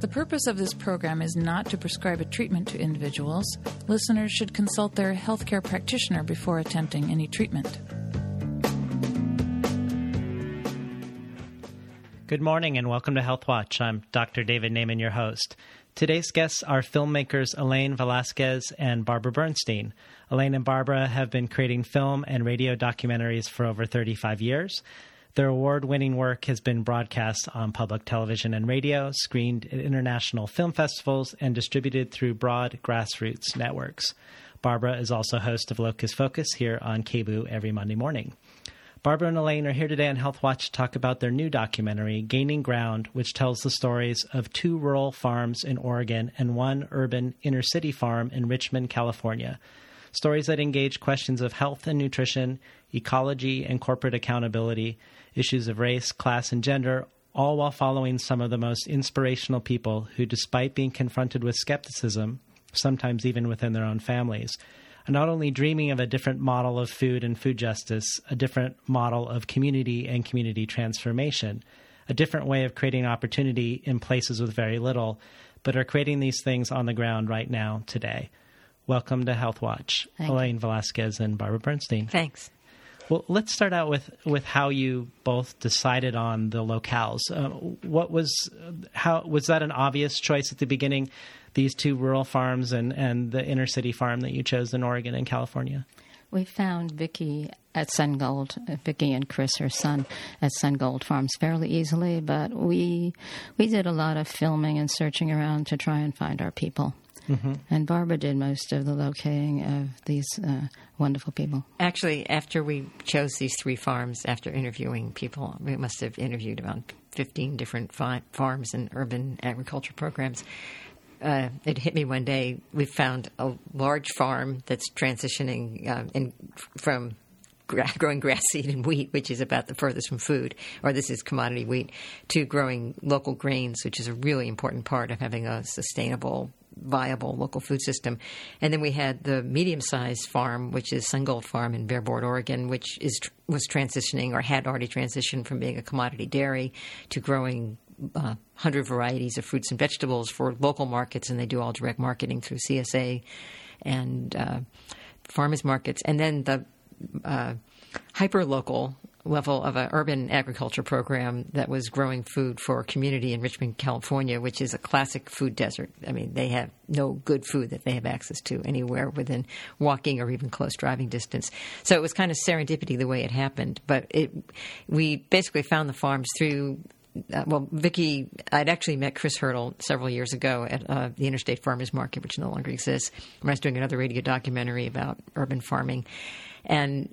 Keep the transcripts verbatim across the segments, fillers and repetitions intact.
The purpose of this program is not to prescribe a treatment to individuals. Listeners should consult their healthcare practitioner before attempting any treatment. Good morning and welcome to Health Watch. I'm Doctor David Naiman, your host. Today's guests are filmmakers Elaine Velazquez and Barbara Bernstein. Elaine and Barbara have been creating film and radio documentaries for over thirty-five years. Their award-winning work has been broadcast on public television and radio, screened at international film festivals, and distributed through broad grassroots networks. Barbara is also host of Locus Focus here on K B O O every Monday morning. Barbara and Elaine are here today on Health Watch to talk about their new documentary, Gaining Ground, which tells the stories of two rural farms in Oregon and one urban inner-city farm in Richmond, California. Stories that engage questions of health and nutrition, ecology and corporate accountability, issues of race, class, and gender, all while following some of the most inspirational people who, despite being confronted with skepticism, sometimes even within their own families, not only dreaming of a different model of food and food justice, a different model of community and community transformation, a different way of creating opportunity in places with very little, but are creating these things on the ground right now, today. Welcome to Health Watch, Thank Elaine you. Velazquez and Barbara Bernstein. Thanks. Well, let's start out with, with how you both decided on the locales. Uh, what was how was that an obvious choice at the beginning? These two rural farms and, and the inner city farm that you chose in Oregon and California? We found Vicki at Sun Gold, Vicki and Chris, her son, at Sun Gold Farms fairly easily, but we we did a lot of filming and searching around to try and find our people. Mm-hmm. And Barbara did most of the locating of these uh, wonderful people. Actually, after we chose these three farms, after interviewing people, we must have interviewed about fifteen different fi- farms and urban agriculture programs. Uh, it hit me one day. We found a large farm that's transitioning um, in, from gra- growing grass seed and wheat, which is about the furthest from food, or this is commodity wheat, to growing local grains, which is a really important part of having a sustainable, viable local food system. And then we had the medium-sized farm, which is Sun Gold Farm in Bearport, Oregon, which is was transitioning or had already transitioned from being a commodity dairy to growing Uh, hundred varieties of fruits and vegetables for local markets, and they do all direct marketing through C S A and uh, farmers markets. And then the uh, hyper-local level of an urban agriculture program that was growing food for a community in Richmond, California, which is a classic food desert. I mean, they have no good food that they have access to anywhere within walking or even close driving distance. So it was kind of serendipity the way it happened. But it, we basically found the farms through Uh, well, Vicki, I'd actually met Chris Hurdle several years ago at uh, the Interstate Farmers Market, which no longer exists, when I was doing another radio documentary about urban farming, and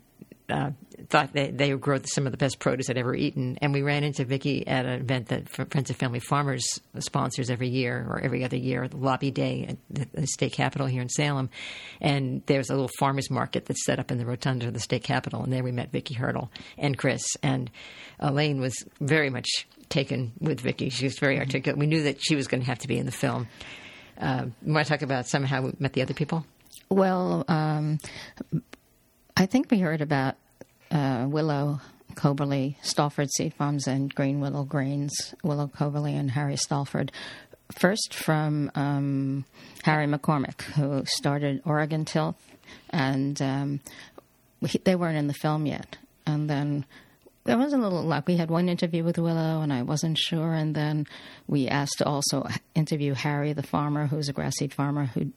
uh, thought they, they would grow some of the best produce I'd ever eaten. And we ran into Vicki at an event that Friends of Family Farmers sponsors every year or every other year, the Lobby Day at the state capitol here in Salem. And there's a little farmers market that's set up in the rotunda of the state capitol, and there we met Vicki Hurdle and Chris. And Elaine was very much taken with Vicki. She was very articulate. We knew that she was going to have to be in the film. Uh, you want to talk about somehow we met the other people? Well, um, I think we heard about uh, Willow Coberly, Stalford Seed Farms, and Green Willow Grains, Willow Coberly and Harry Stalford, first from um, Harry McCormick, who started Oregon Tilth, and um, he, they weren't in the film yet. And then there was a little luck. We had one interview with Willow, and I wasn't sure. And then we asked to also interview Harry, the farmer, who's a grass seed farmer who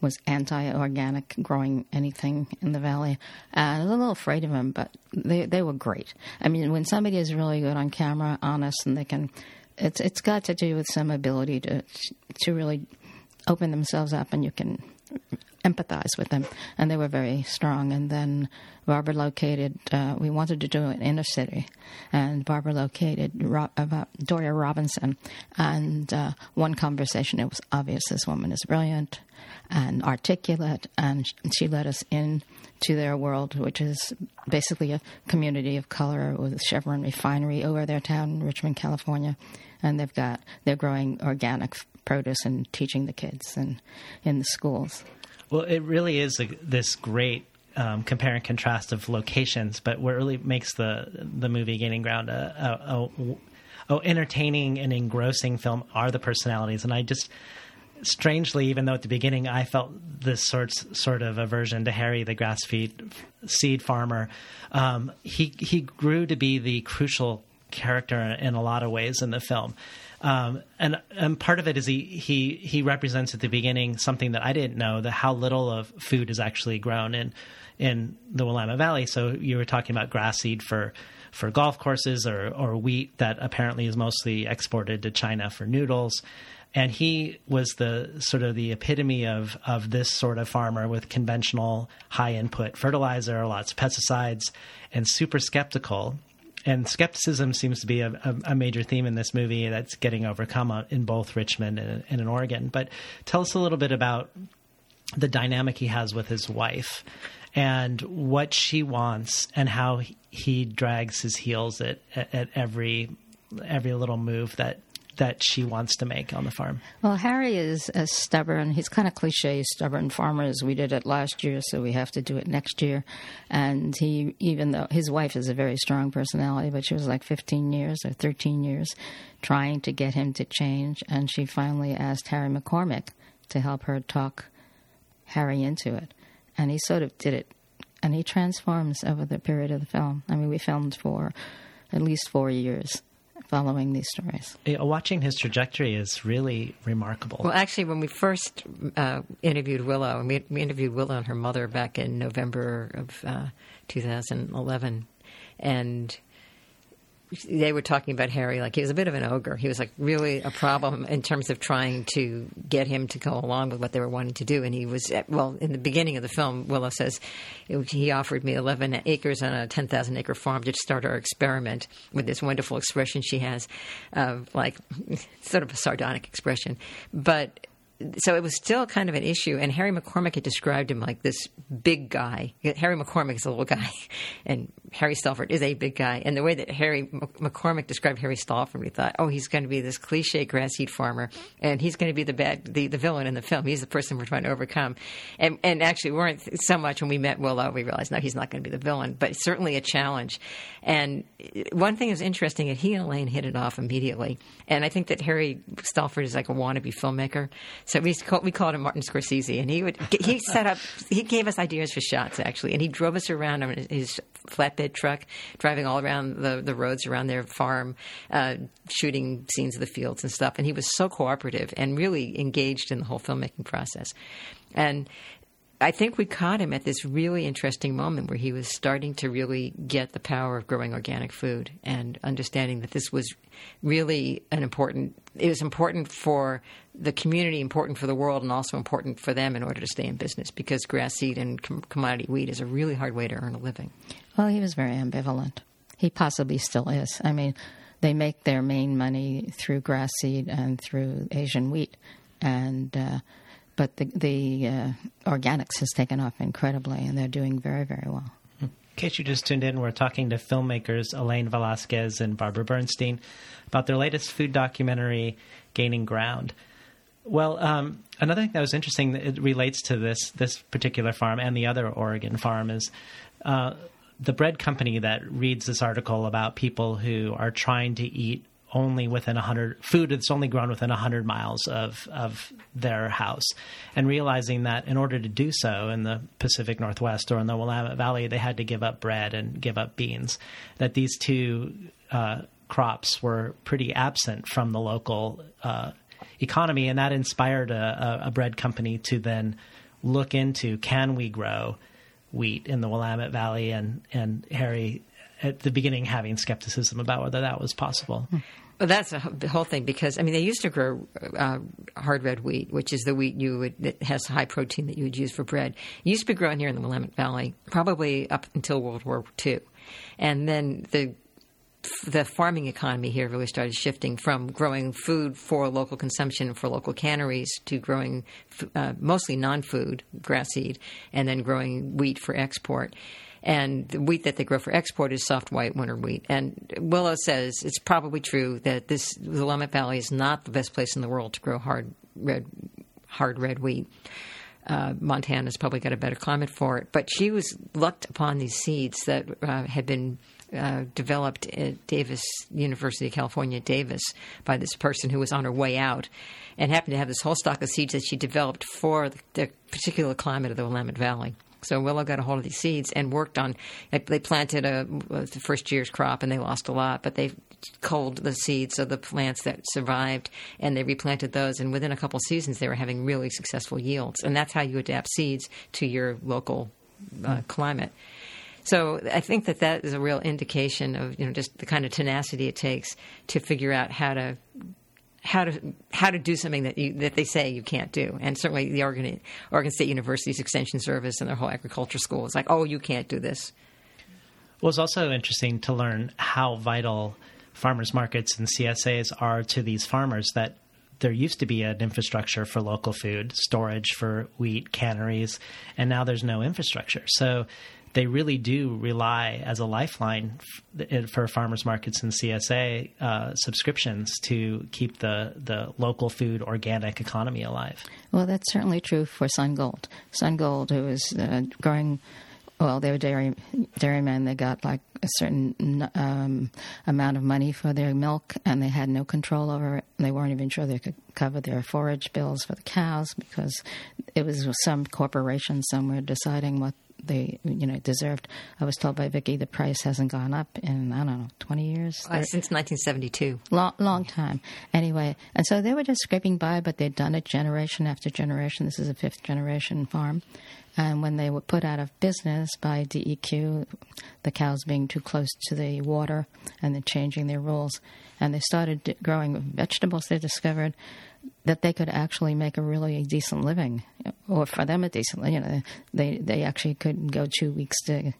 was anti-organic, growing anything in the valley. And I was a little afraid of him, but they they were great. I mean, when somebody is really good on camera, honest, and they can, it's it's got to do with some ability to to really open themselves up, and you can empathize with them, and they were very strong. And then Barbara located, uh, we wanted to do an inner city, and Barbara located Ro- about Doria Robinson, and uh, one conversation, it was obvious this woman is brilliant and articulate, and she led us in to their world, which is basically a community of color with Chevron refinery over their town in Richmond, California, and they've got, they're growing organic produce and teaching the kids and in the schools. Well, it really is a, this great um, compare and contrast of locations, but what really makes the the movie Gaining Ground a, a, a, oh, entertaining and engrossing film are the personalities. And I just strangely, even though at the beginning I felt this sort sort of aversion to Harry, the grass feed seed farmer, um, he he grew to be the crucial character in a lot of ways in the film. Um, and, and part of it is he, he, he represents at the beginning something that I didn't know, that how little of food is actually grown in, in the Willamette Valley. So you were talking about grass seed for, for golf courses, or, or wheat that apparently is mostly exported to China for noodles. And he was the sort of the epitome of, of this sort of farmer, with conventional high input fertilizer, lots of pesticides, and super skeptical. And skepticism seems to be a, a, a major theme in this movie that's getting overcome in both Richmond and, and in Oregon. But tell us a little bit about the dynamic he has with his wife and what she wants, and how he drags his heels at, at every every little move that, that she wants to make on the farm. Well, Harry is a stubborn, he's kind of cliche, stubborn farmers. We did it last year, so we have to do it next year. And he, even though his wife is a very strong personality, but she was like fifteen years or thirteen years trying to get him to change. And she finally asked Harry McCormick to help her talk Harry into it. And he sort of did it. And he transforms over the period of the film. I mean, we filmed for at least four years. Following these stories. Watching his trajectory is really remarkable. Well, actually, when we first uh, interviewed Willow, and we, we interviewed Willow and her mother back in November of uh, two thousand eleven, and they were talking about Harry like he was a bit of an ogre. He was like really a problem in terms of trying to get him to go along with what they were wanting to do. And he was, well, in the beginning of the film, Willow says, he offered me eleven acres on a ten thousand acre farm to start our experiment, with this wonderful expression she has, of like sort of a sardonic expression. But so it was still kind of an issue, and Harry McCormick had described him like this big guy. Harry McCormick is a little guy, and Harry Stalford is a big guy. And the way that Harry McCormick described Harry Stalford, we thought, oh, he's going to be this cliche grass seed farmer, and he's going to be the bad, the, the villain in the film. He's the person we're trying to overcome. And and actually, we weren't so much when we met Willow. We realized, no, he's not going to be the villain, but certainly a challenge. And one thing that was interesting, that he and Elaine hit it off immediately. And I think that Harry Stalford is like a wannabe filmmaker. So we call, we called him Martin Scorsese, and he would he set up he gave us ideas for shots, actually, and he drove us around in his flatbed truck, driving all around the, the roads around their farm, uh, shooting scenes of the fields and stuff. And he was so cooperative and really engaged in the whole filmmaking process. And I think we caught him at this really interesting moment where he was starting to really get the power of growing organic food, and understanding that this was really an important – it was important for the community, important for the world, and also important for them in order to stay in business, because grass seed and com- commodity wheat is a really hard way to earn a living. Well, he was very ambivalent. He possibly still is. I mean, they make their main money through grass seed and through Asian wheat, and uh, – but the, the uh, organics has taken off incredibly, and they're doing very, very well. In case you just tuned in, we're talking to filmmakers Elaine Velazquez and Barbara Bernstein about their latest food documentary, Gaining Ground. Well, um, another thing that was interesting that it relates to this this particular farm and the other Oregon farm is uh, the bread company that reads this article about people who are trying to eat only within one hundred food that's only grown within one hundred miles of, of their house, and realizing that in order to do so in the Pacific Northwest or in the Willamette Valley, they had to give up bread and give up beans, that these two uh, crops were pretty absent from the local uh, economy. And that inspired a, a bread company to then look into, can we grow wheat in the Willamette Valley? And, and Harry, at the beginning, having skepticism about whether that was possible. Hmm. Well, that's a, the whole thing, because, I mean, they used to grow uh, hard red wheat, which is the wheat you would, that has high protein that you would use for bread. It used to be grown here in the Willamette Valley, probably up until World War Two. And then the the farming economy here really started shifting from growing food for local consumption for local canneries to growing uh, mostly non-food, grass seed, and then growing wheat for export. And the wheat that they grow for export is soft white winter wheat. And Willow says it's probably true that this Willamette Valley is not the best place in the world to grow hard red, hard red wheat. Uh, Montana's probably got a better climate for it. But she was lucked upon these seeds that uh, had been uh, developed at Davis, University of California Davis, by this person who was on her way out and happened to have this whole stock of seeds that she developed for the, the particular climate of the Willamette Valley. So Willow got a hold of these seeds and worked on – they planted a, the first year's crop and they lost a lot, but they culled the seeds of the plants that survived and they replanted those. And within a couple seasons, they were having really successful yields. And that's how you adapt seeds to your local uh, climate. So I think that that is a real indication of, you know, just the kind of tenacity it takes to figure out how to – how to how to do something that you, that they say you can't do. And certainly the Oregon, Oregon State University's Extension Service and their whole agriculture school is like, oh, you can't do this. Well, it's also interesting to learn how vital farmers markets and C S As are to these farmers, that there used to be an infrastructure for local food, storage for wheat, canneries, and now there's no infrastructure. So they really do rely as a lifeline for farmers markets and C S A uh, subscriptions to keep the, the local food organic economy alive. Well, that's certainly true for Sun Gold. Sun Gold, who is uh, growing, well, they were dairy dairymen. They got like a certain um, amount of money for their milk, and they had no control over it. They weren't even sure they could cover their forage bills for the cows because it was some corporation somewhere deciding what they, you know, deserved. I was told by Vicki the price hasn't gone up in, I don't know, twenty years? Uh, since nineteen seventy-two. Long, long time. Anyway, and so they were just scraping by, but they'd done it generation after generation. This is a fifth-generation farm. And when they were put out of business by D E Q, the cows being too close to the water and then changing their rules, and they started growing vegetables, they discovered that they could actually make a really decent living, or for them a decent, you know, they they actually could go two weeks to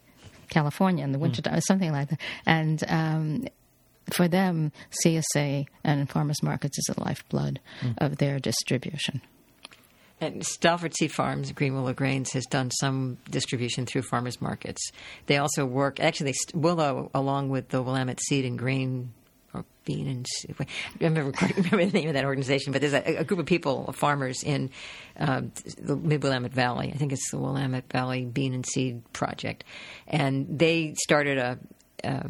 California in the winter time, or something like that. And um, for them, C S A and farmers markets is the lifeblood mm. of their distribution. And Stalford Seed Farms, Green Willow Grains, has done some distribution through farmers markets. They also work, actually, they, Willow, along with the Willamette Seed and Grain or Bean and Seed, I remember, I remember the name of that organization, but there's a, a group of people, farmers in uh, the Mid-Willamette Valley. I think it's the Willamette Valley Bean and Seed Project. And they started a, a,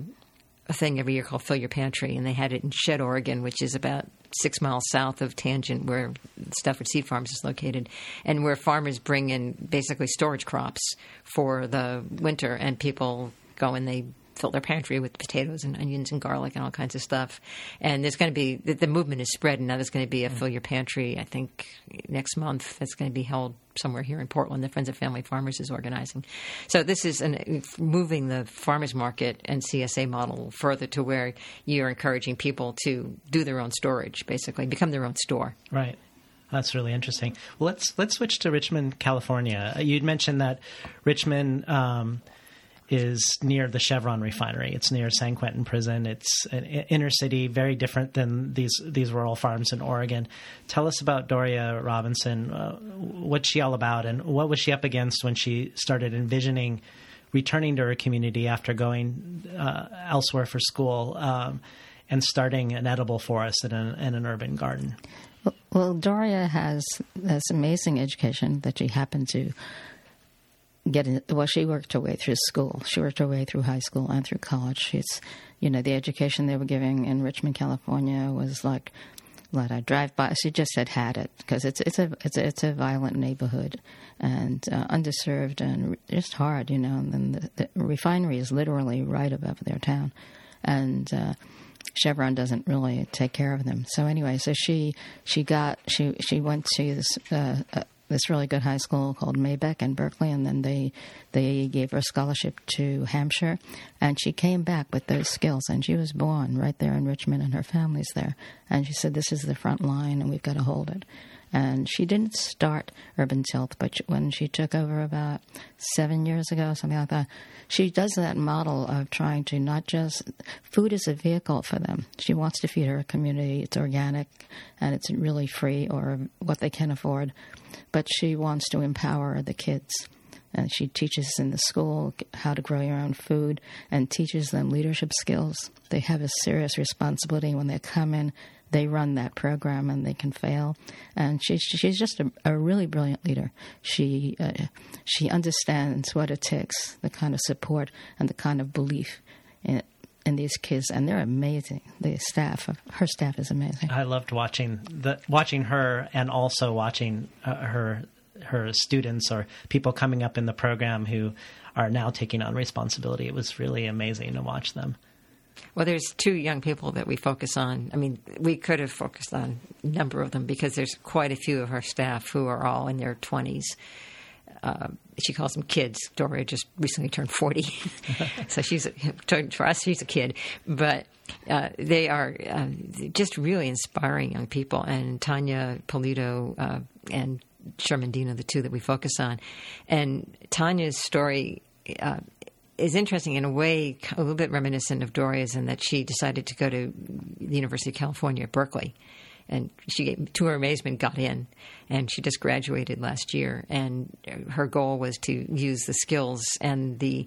a thing every year called Fill Your Pantry, and they had it in Shedd, Oregon, which is about six miles south of Tangent, where Stalford Seed Farms is located, and where farmers bring in basically storage crops for the winter, and people go and they fill their pantry with potatoes and onions and garlic and all kinds of stuff. And there's going to be – the movement is spread, and now there's going to be a Fill Your Pantry, I think, next month that's going to be held somewhere here in Portland that Friends of Family Farmers is organizing. So this is an, moving the farmers market and C S A model further to where you're encouraging people to do their own storage, basically, become their own store. Right. That's really interesting. Well, let's let's switch to Richmond, California. You'd mentioned that Richmond um, is near the Chevron refinery. It's near San Quentin prison. It's an inner city, very different than these these rural farms in Oregon. Tell us about Doria Robinson. Uh, what's she all about, and what was she up against when she started envisioning returning to her community after going uh, elsewhere for school um, and starting an edible forest and an, and an urban garden? Well, Doria has this amazing education that she happened to get in. Well, she worked her way through school. She worked her way through high school and through college. She's, you know, the education they were giving in Richmond, California was like, let her drive by. She just had had it because it's it's a it's a, it's a violent neighborhood and uh, underserved and just hard, you know. And then the, the refinery is literally right above their town, and uh, Chevron doesn't really take care of them. So anyway, so she she got she she went to this. Uh, uh, this really good high school called Maybeck in Berkeley, and then they they gave her a scholarship to Hampshire, and she came back with those skills, and she was born right there in Richmond, and her family's there. And she said, this is the front line, and we've got to hold it. And she didn't start Urban Tilth, but when she took over about seven years ago, something like that, she does that model of trying to not just – food is a vehicle for them. She wants to feed her community. It's organic, and it's really free or what they can afford. But she wants to empower the kids. And she teaches in the school how to grow your own food and teaches them leadership skills. They have a serious responsibility when they come in. They run that program and they can fail. And she's she's just a, a really brilliant leader. She uh, she understands what it takes, the kind of support and the kind of belief in, and these kids, and they're amazing. The staff, her staff is amazing. I loved watching the watching her, and also watching uh, her her students or people coming up in the program who are now taking on responsibility. It was really amazing to watch them. Well, there's two young people that we focus on. I mean, we could have focused on a number of them because there's quite a few of our staff who are all in their twenties. Uh, she calls them kids. Doria just recently turned forty. So she's, a, for us, she's a kid. But uh, they are uh, just really inspiring young people. And Tanya Pulido uh, and Sherman Dean are the two that we focus on. And Tanya's story uh, is interesting in a way, a little bit reminiscent of Doria's, in that she decided to go to the University of California at Berkeley. And she, to her amazement, got in, and she just graduated last year. And her goal was to use the skills and the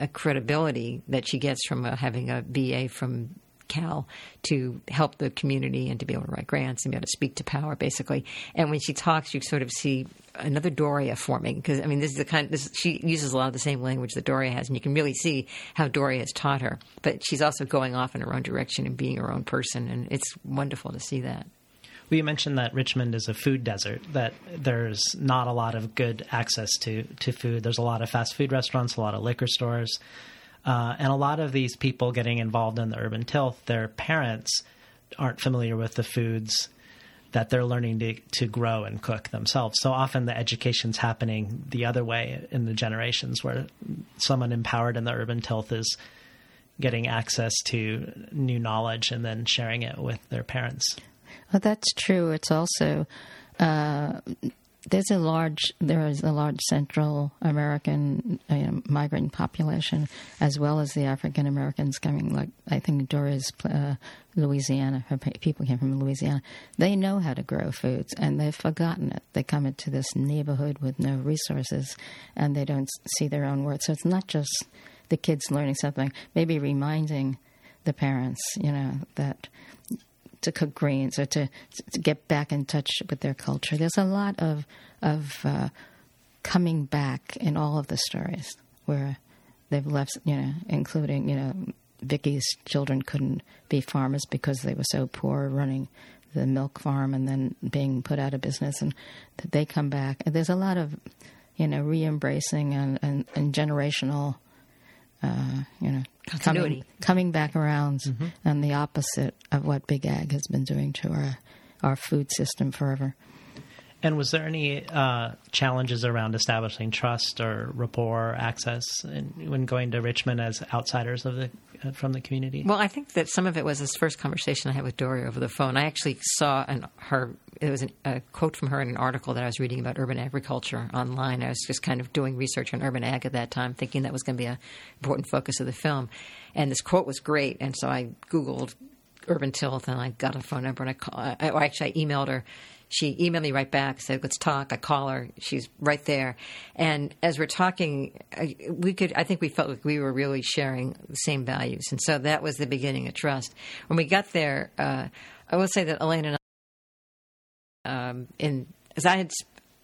uh, credibility that she gets from uh, having a B A from Cal to help the community and to be able to write grants and be able to speak to power, basically. And when she talks, you sort of see another Doria forming, because I mean, this is the kind. This, she uses a lot of the same language that Doria has, and you can really see how Doria has taught her. But she's also going off in her own direction and being her own person, and it's wonderful to see that. We mentioned that Richmond is a food desert, that there's not a lot of good access to, to food. There's a lot of fast food restaurants, a lot of liquor stores. Uh, and a lot of these people getting involved in the urban tilth, their parents aren't familiar with the foods that they're learning to, to grow and cook themselves. So often the education's happening the other way in the generations, where someone empowered in the urban tilth is getting access to new knowledge and then sharing it with their parents. Well, that's true. It's also uh, there's a large there is a large Central American you know, migrant population, as well as the African Americans coming. Like I think Doris, uh, Louisiana, her people came from Louisiana. They know how to grow foods, and they've forgotten it. They come into this neighborhood with no resources, and they don't see their own worth. So it's not just the kids learning something. Maybe reminding the parents, you know, that. To cook greens or to, to get back in touch with their culture. There's a lot of of uh, coming back in all of the stories where they've left, you know, including, you know, Vicki's children couldn't be farmers because they were so poor, running the milk farm and then being put out of business, and that they come back. And there's a lot of, you know, re-embracing and, and, and generational, uh, you know, Coming, coming back around, mm-hmm. and the opposite of what Big Ag has been doing to our, our food system forever. And was there any uh, challenges around establishing trust or rapport, access, in, when going to Richmond as outsiders of the uh, from the community? Well, I think that some of it was this first conversation I had with Doria over the phone. I actually saw an, her – it was an, a quote from her in an article that I was reading about urban agriculture online. I was just kind of doing research on urban ag at that time, thinking that was going to be an important focus of the film. And this quote was great, and so I Googled Urban Tilth, and I got a phone number, and I, call, I – actually, I emailed her. She emailed me right back, said, let's talk. I call her. She's right there. And as we're talking, we could. I think we felt like we were really sharing the same values. And so that was the beginning of trust. When we got there, uh, I will say that Elaine and I, um, in, as I had,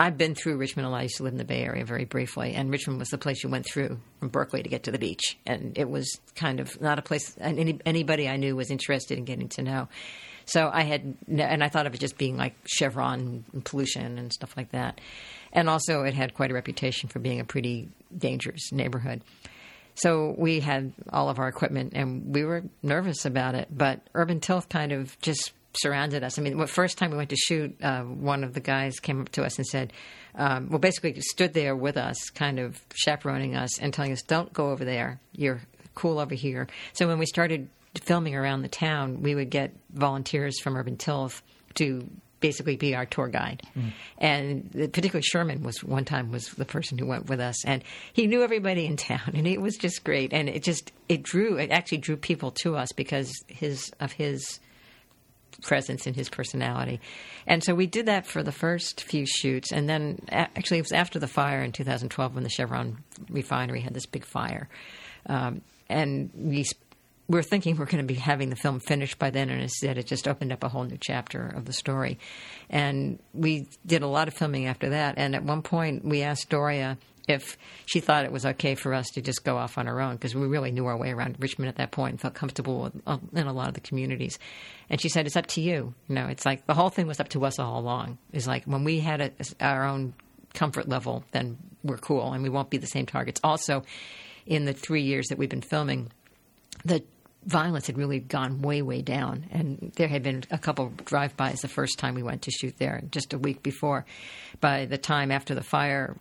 I've been through Richmond a lot. I used to live in the Bay Area very briefly. And Richmond was the place you went through from Berkeley to get to the beach. And it was kind of not a place any, anybody I knew was interested in getting to know. So I had – and I thought of it just being like Chevron and pollution and stuff like that. And also it had quite a reputation for being a pretty dangerous neighborhood. So we had all of our equipment, and we were nervous about it. But Urban Tilth kind of just surrounded us. I mean, the first time we went to shoot, uh, one of the guys came up to us and said um, – well, basically stood there with us, kind of chaperoning us and telling us, don't go over there. You're cool over here. So when we started – filming around the town, we would get volunteers from Urban Tilth to basically be our tour guide. Mm. And particularly Sherman was one time was the person who went with us, and he knew everybody in town, and it was just great. And it just, it drew, it actually drew people to us because his, of his presence and his personality. And so we did that for the first few shoots. And then actually it was after the fire in two thousand twelve when the Chevron refinery had this big fire. Um, and we We're thinking we're going to be having the film finished by then, and instead it just opened up a whole new chapter of the story. And we did a lot of filming after that. And at one point we asked Doria if she thought it was okay for us to just go off on our own, because we really knew our way around Richmond at that point and felt comfortable in a lot of the communities. And she said, it's up to you. You know, it's like the whole thing was up to us all along. It's like when we had a, our own comfort level, then we're cool and we won't be the same targets. Also, in the three years that we've been filming, the violence had really gone way, way down. And there had been a couple drive-bys the first time we went to shoot there, just a week before. By the time after the fire,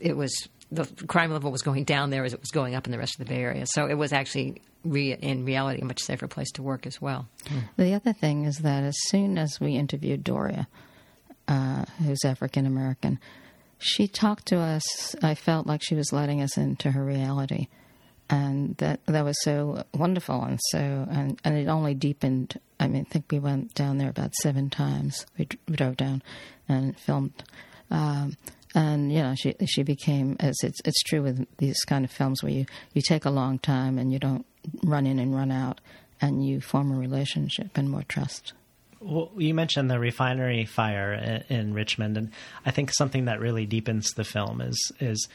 it was the crime level was going down there as it was going up in the rest of the Bay Area. So it was actually, re- in reality, a much safer place to work as well. The other thing is that as soon as we interviewed Doria, uh, who's African-American, she talked to us. I felt like she was letting us into her reality. And that that was so wonderful, and so and, and it only deepened. I mean, I think we went down there about seven times. We, d- we drove down and filmed, um, and you know, she she became, as it's it's true with these kind of films where you, you take a long time and you don't run in and run out, and you form a relationship and more trust. Well, you mentioned the refinery fire in, in Richmond, and I think something that really deepens the film is is.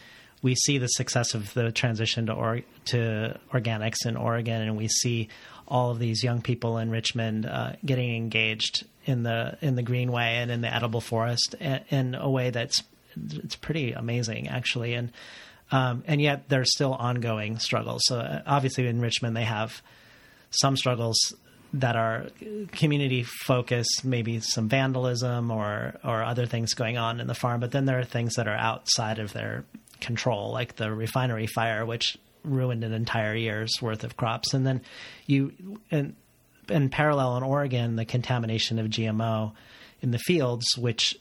We see the success of the transition to or, to organics in Oregon, and we see all of these young people in Richmond uh, getting engaged in the in the greenway and in the edible forest in, in a way that's it's pretty amazing, actually. And um, and yet there's still ongoing struggles. So obviously in Richmond they have some struggles that are community focused, maybe some vandalism or or other things going on in the farm. But then there are things that are outside of their control, like the refinery fire, which ruined an entire year's worth of crops. And then you, and in parallel in Oregon, the contamination of G M O in the fields, which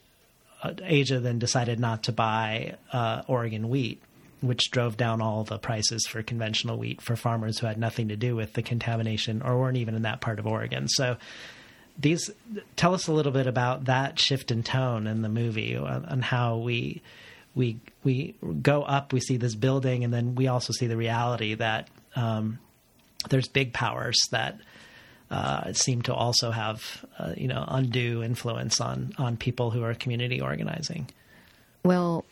Asia then decided not to buy uh, Oregon wheat, which drove down all the prices for conventional wheat for farmers who had nothing to do with the contamination or weren't even in that part of Oregon. So these, tell us a little bit about that shift in tone in the movie and how we We we go up, we see this building, and then we also see the reality that um, there's big powers that uh, seem to also have, uh, you know, undue influence on, on people who are community organizing. Well,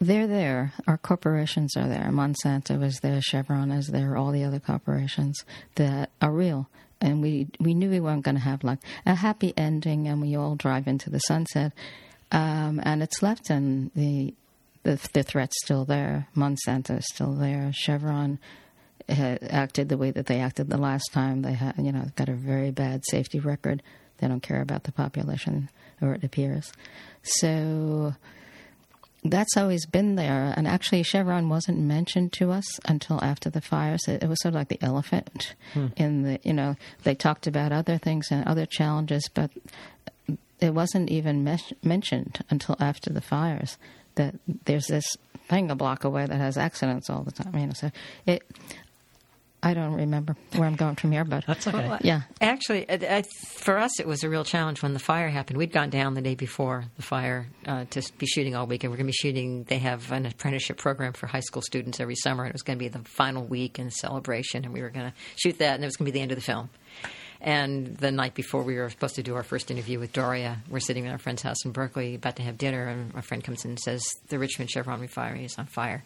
they're there. Our corporations are there. Monsanto is there. Chevron is there. All the other corporations that are real. And we, we knew we weren't going to have, like, a happy ending, and we all drive into the sunset. Um, and it's left, and the, the the threat's still there. Monsanto's still there. Chevron had acted the way that they acted the last time. They had, you know, got a very bad safety record. They don't care about the population, or it appears. So that's always been there. And actually, Chevron wasn't mentioned to us until after the fires. So it was sort of like the elephant hmm. in the, you know, they talked about other things and other challenges, but it wasn't even mes- mentioned until after the fires that there's this thing a block away that has accidents all the time. You know, so it. I don't remember where I'm going from here, but that's okay. Well, yeah, actually, I, I, for us, it was a real challenge when the fire happened. We'd gone down the day before the fire uh, to be shooting all week, and we're going to be shooting. They have an apprenticeship program for high school students every summer, and it was going to be the final week and celebration, and we were going to shoot that, and it was going to be the end of the film. And the night before we were supposed to do our first interview with Doria, we're sitting at our friend's house in Berkeley about to have dinner, and my friend comes in and says, the Richmond Chevron refinery is on fire.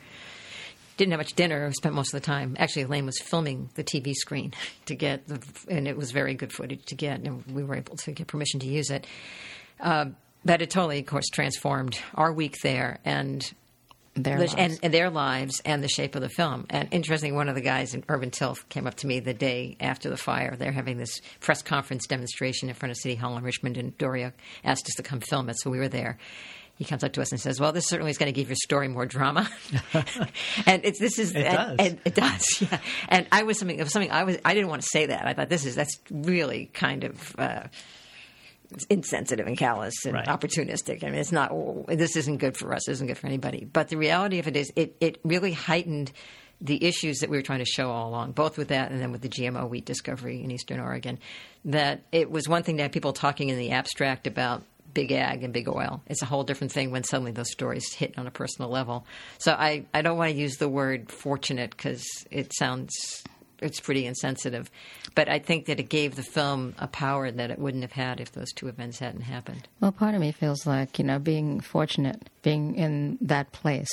Didn't have much dinner, spent most of the time. Actually, Elaine was filming the T V screen to get, the, and it was very good footage to get, and we were able to get permission to use it. Uh, but it totally, of course, transformed our week there and their lives. And, and their lives and the shape of the film. And interestingly, one of the guys in Urban Tilth came up to me the day after the fire. They're having this press conference demonstration in front of City Hall in Richmond, and Doria asked us to come film it, so we were there. He comes up to us and says, well, this certainly is going to give your story more drama. and it's, this is, it and, does. And it does. Yeah. And I was something, it was something I was, I didn't want to say that. I thought this is, that's really kind of, uh, it's insensitive and callous and right. opportunistic. I mean, it's not, oh, this isn't good for us. It isn't good for anybody. But the reality of it is it, it really heightened the issues that we were trying to show all along, both with that and then with the G M O wheat discovery in Eastern Oregon, that it was one thing to have people talking in the abstract about big ag and big oil. It's a whole different thing when suddenly those stories hit on a personal level. So I, I don't want to use the word fortunate because it sounds it's pretty insensitive. But I think that it gave the film a power that it wouldn't have had if those two events hadn't happened. Well, part of me feels like, you know, being fortunate, being in that place,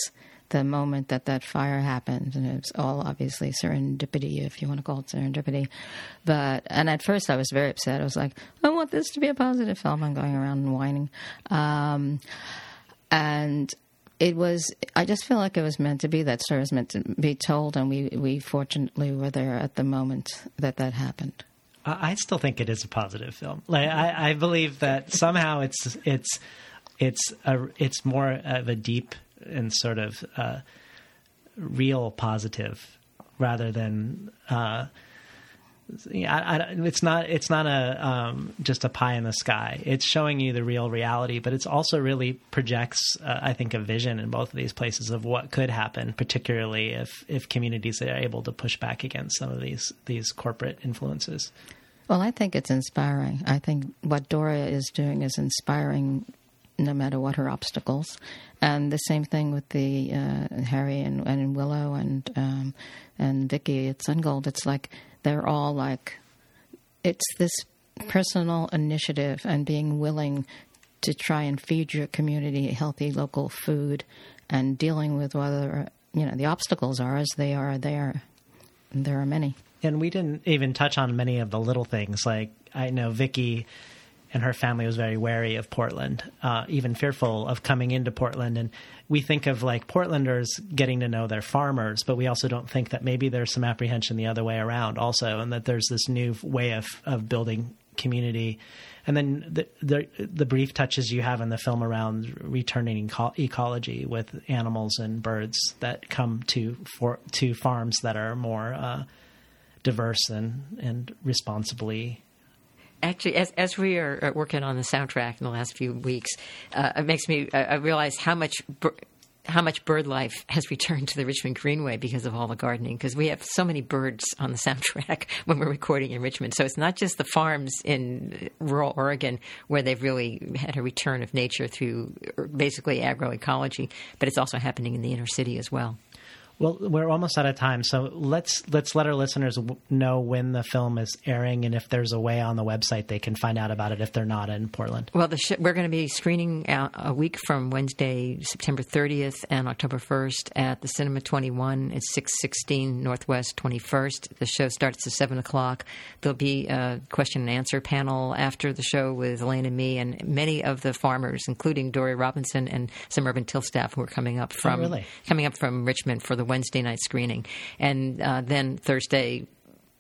the moment that that fire happened, and it was all obviously serendipity, if you want to call it serendipity. But, and at first I was very upset. I was like, I want this to be a positive film. I'm going around and whining. Um, and it was, I just feel like it was meant to be. That story was meant to be told, and we, we fortunately were there at the moment that that happened. I still think it is a positive film. Like, I, I believe that somehow it's, it's, it's a, it's more of a deep and sort of uh, real positive, rather than uh, I, I, it's not it's not a um, just a pie in the sky. It's showing you the real reality, but it's also really projects, uh, I think, a vision in both of these places of what could happen, particularly if if communities are able to push back against some of these these corporate influences. Well, I think it's inspiring. I think what Doria is doing is inspiring, no matter what her obstacles. And the same thing with the uh, Harry and, and Willow and um, and Vicki at Sun Gold. It's like they're all like, it's this personal initiative and being willing to try and feed your community healthy local food and dealing with whether, you know, the obstacles are as they are there. And there are many. And we didn't even touch on many of the little things. Like, I know Vicki and her family was very wary of Portland, uh, even fearful of coming into Portland. And we think of, like, Portlanders getting to know their farmers, but we also don't think that maybe there's some apprehension the other way around also, and that there's this new way of, of building community. And then the, the, the brief touches you have in the film around returning eco- ecology with animals and birds that come to for, to farms that are more uh, diverse and, and responsibly. Actually, as as we are working on the soundtrack in the last few weeks, uh, it makes me I, I realize how much br- how much bird life has returned to the Richmond Greenway because of all the gardening. Because we have so many birds on the soundtrack when we're recording in Richmond. So it's not just the farms in rural Oregon where they've really had a return of nature through basically agroecology, but it's also happening in the inner city as well. Well, we're almost out of time, so let's let's let our listeners w- know when the film is airing and if there's a way on the website they can find out about it if they're not in Portland. Well, the sh- we're going to be screening out a week from Wednesday, September thirtieth and October first at the Cinema twenty-one at six sixteen Northwest twenty-first. The show starts at seven o'clock. There'll be a question and answer panel after the show with Elaine and me and many of the farmers, including Doria Robinson and some Urban Tilth staff who are coming up from, oh, really? coming up from Richmond for the Wednesday night screening, and uh, then Thursday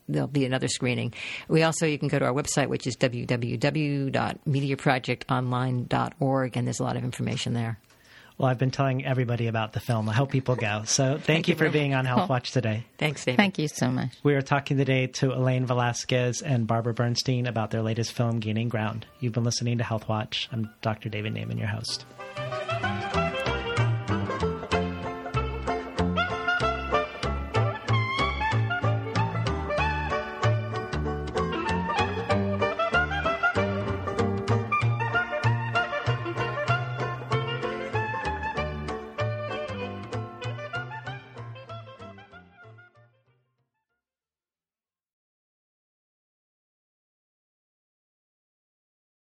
there'll be another screening. We also, you can go to our website, which is w w w dot media project online dot org, and there's a lot of information there. Well, I've been telling everybody about the film. I hope people go. So thank, thank you for being on Health Watch today. Thanks, David. Thank you so much. We are talking today to Elaine Velazquez and Barbara Bernstein about their latest film, Gaining Ground. You've been listening to Health Watch. I'm Doctor David Naiman, your host.